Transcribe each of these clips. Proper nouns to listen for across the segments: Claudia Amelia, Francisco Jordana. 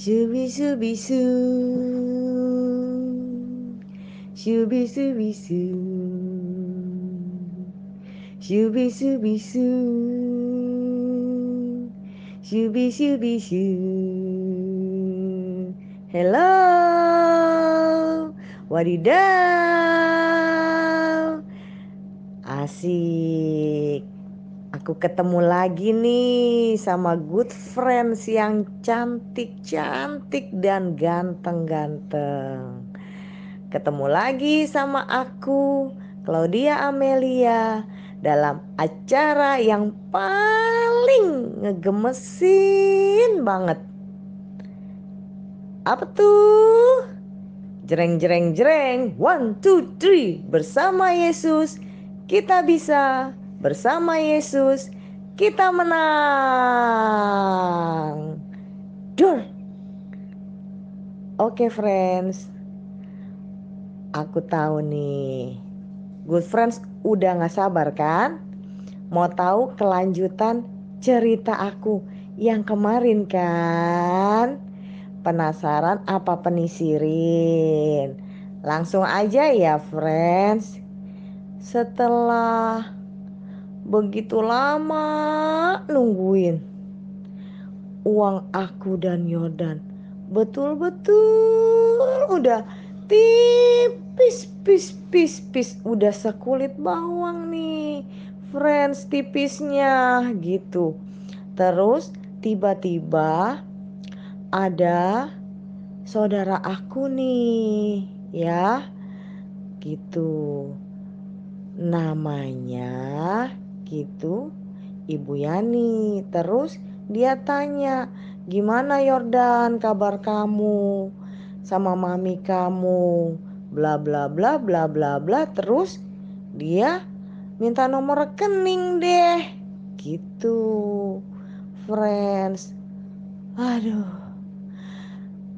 Shubi-shubi-shu, shubi-shubi-shu, shubi-shubi-shu, shubi-shubi-shu. Hello, wadidaw, asik. Aku ketemu lagi nih sama good friends yang cantik-cantik dan ganteng-ganteng. Ketemu lagi sama aku, Claudia Amelia, dalam acara yang paling ngegemesin banget. Apa tuh? Jreng-jreng-jreng, 1, 2, 3, bersama Yesus kita bisa. Bersama Yesus kita menang. Dur. Oke friends, aku tahu nih good friends udah gak sabar kan? Mau tahu kelanjutan cerita aku yang kemarin kan? Penasaran apa penisirin? Langsung aja ya friends. Setelah begitu lama nungguin, uang aku dan Yordan betul-betul udah tipis, udah sekulit bawang nih friends tipisnya gitu. Terus tiba-tiba ada saudara aku nih ya gitu, namanya gitu Ibu Yani. Terus dia tanya, gimana Yordan kabar kamu sama mami kamu, bla bla bla bla bla bla. Terus dia minta nomor rekening deh gitu friends. Aduh,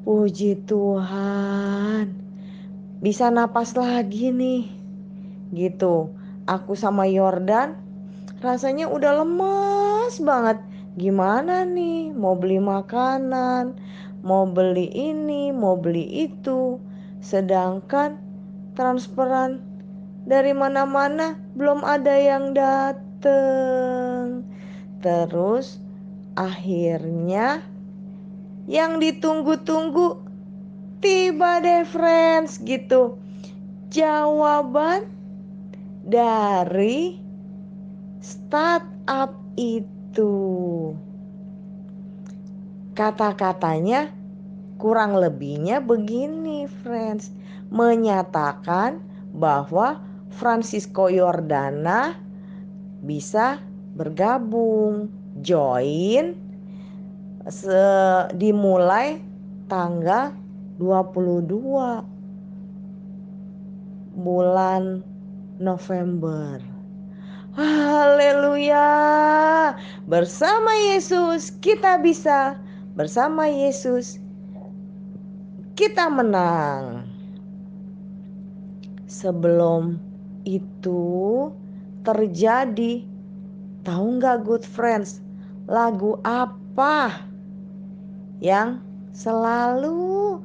puji Tuhan bisa napas lagi nih gitu. Aku sama Yordan rasanya udah lemas banget. Gimana nih, mau beli makanan, mau beli ini, mau beli itu, sedangkan transferan dari mana-mana belum ada yang dateng. Terus akhirnya yang ditunggu-tunggu tiba deh friends gitu. Jawaban dari startup itu, kata-katanya kurang lebihnya begini friends, menyatakan bahwa Francisco Jordana bisa bergabung, join, dimulai tanggal 22 bulan November. Haleluya, bersama Yesus kita bisa, bersama Yesus kita menang. Sebelum itu terjadi, tahu nggak good friends, lagu apa yang selalu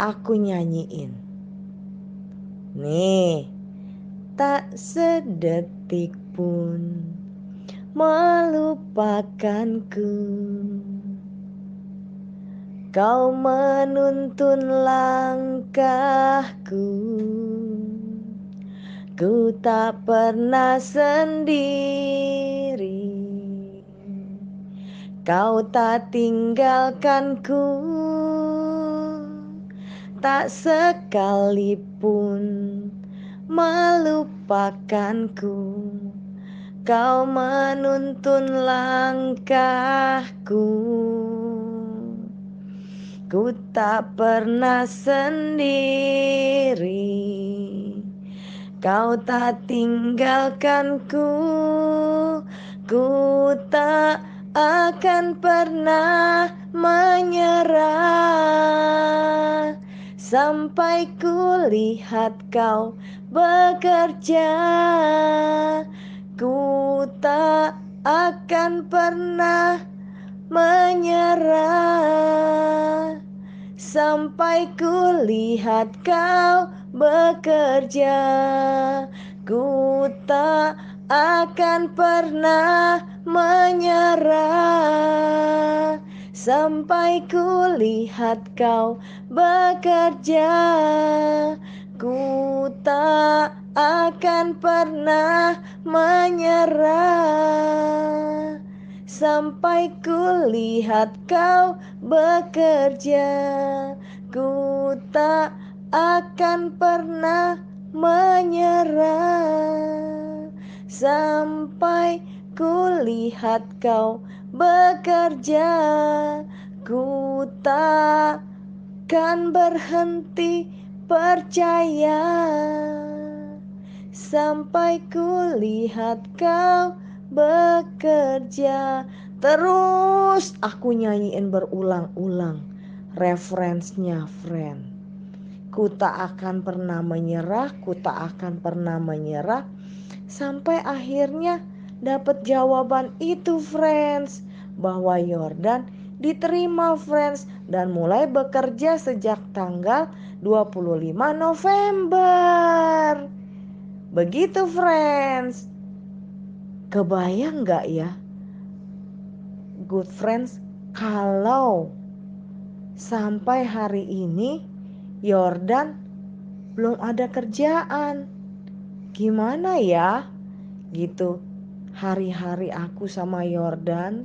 aku nyanyiin? Nih, tak sedetik pun melupakanku, kau menuntun langkahku, ku tak pernah sendiri, kau tak tinggalkanku, tak sekalipun melupakanku, kau menuntun langkahku, ku tak pernah sendiri, kau tak tinggalkanku, ku tak akan pernah menyerah, sampai ku lihat kau bekerja, ku tak akan pernah menyerah, sampai kulihat kau bekerja. Ku tak akan pernah menyerah sampai kulihat kau bekerja. Ku tak akan pernah menyerah sampai kulihat kau bekerja. Ku tak akan pernah menyerah sampai kulihat kau bekerja. Ku tak akan berhenti percaya sampai kulihat kau bekerja. Terus aku nyanyiin berulang-ulang referensinya, friend. Ku tak akan pernah menyerah, ku tak akan pernah menyerah, sampai akhirnya dapat jawaban itu, friends, bahwa Jordan diterima, friends, dan mulai bekerja sejak tanggal 25 November. Begitu, friends. Kebayang gak ya, good friends, kalau sampai hari ini Jordan belum ada kerjaan? Gimana ya gitu hari-hari aku sama Jordan.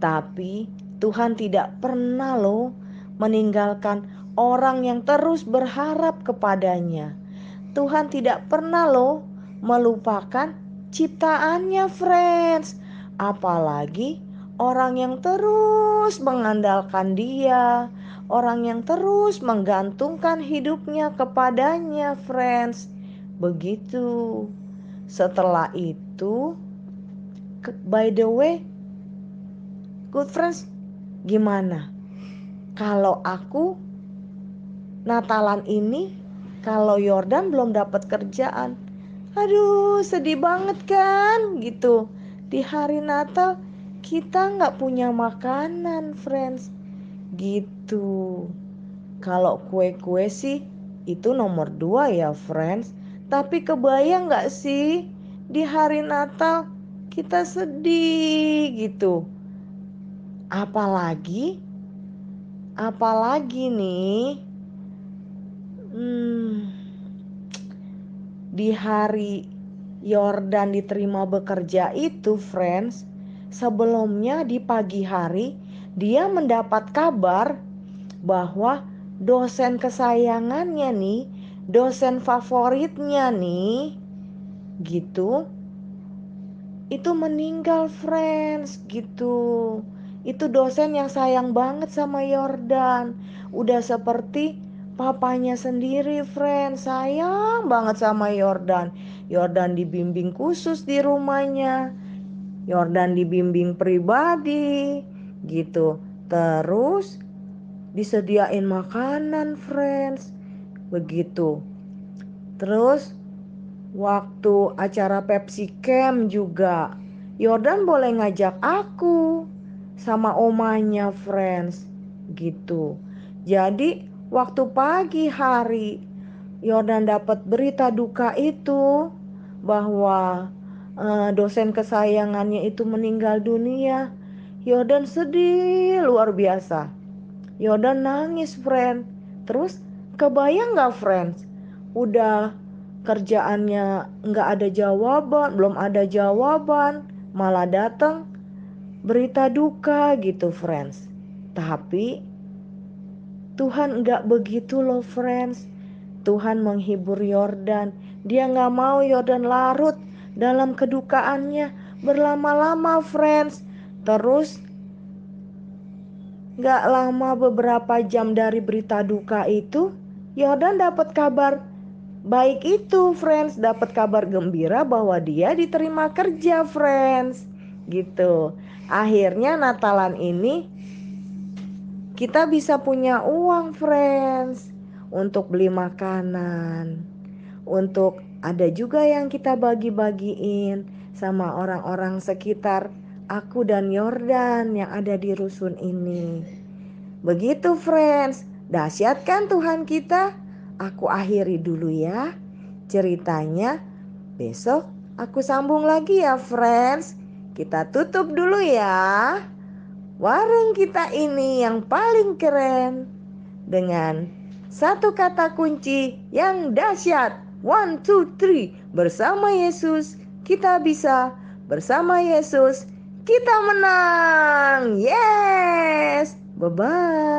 Tapi Tuhan tidak pernah loh meninggalkan orang yang terus berharap kepadanya. Tuhan tidak pernah loh melupakan ciptaannya, friends, apalagi orang yang terus mengandalkan Dia, orang yang terus menggantungkan hidupnya kepadanya, friends. Begitu. Setelah itu, by the way, good friends, gimana kalau aku Natalan ini, kalau Jordan belum dapat kerjaan? Aduh, sedih banget kan gitu. Di hari Natal kita gak punya makanan, friends, gitu. Kalau kue-kue sih itu nomor 2 ya, friends. Tapi kebayang gak sih di hari Natal kita sedih gitu. Apalagi nih, di hari Jordan diterima bekerja itu, friends, sebelumnya di pagi hari dia mendapat kabar bahwa dosen kesayangannya nih, dosen favoritnya nih gitu, itu meninggal, friends, gitu. Itu dosen yang sayang banget sama Jordan, udah seperti papanya sendiri, friends, sayang banget sama Jordan. Jordan dibimbing khusus di rumahnya, Jordan dibimbing pribadi gitu. Terus disediain makanan, friends, begitu. Terus waktu acara Pepsi Camp juga Jordan boleh ngajak aku sama omanya, friends, gitu. Jadi waktu pagi hari Jordan dapat berita duka itu bahwa dosen kesayangannya itu meninggal dunia, Jordan sedih luar biasa. Jordan nangis, friend. Terus kebayang gak, friends, udah kerjaannya gak ada jawaban, belum ada jawaban, malah datang berita duka gitu, friends. Tapi Tuhan gak begitu loh, friends. Tuhan menghibur Jordan. Dia gak mau Jordan larut dalam kedukaannya berlama-lama, friends. Terus gak lama beberapa jam dari berita duka itu, Jordan dapat kabar baik itu, friends, dapat kabar gembira bahwa dia diterima kerja, friends, gitu. Akhirnya Natalan ini kita bisa punya uang, friends, untuk beli makanan, untuk ada juga yang kita bagi-bagiin sama orang-orang sekitar aku dan Jordan yang ada di rusun ini. Begitu friends, dahsyat kan Tuhan kita? Aku akhiri dulu ya ceritanya. Besok aku sambung lagi ya friends. Kita tutup dulu ya warung kita ini yang paling keren dengan satu kata kunci yang dahsyat. 1, 2, 3. Bersama Yesus kita bisa, bersama Yesus kita menang. Yes. Bye-bye.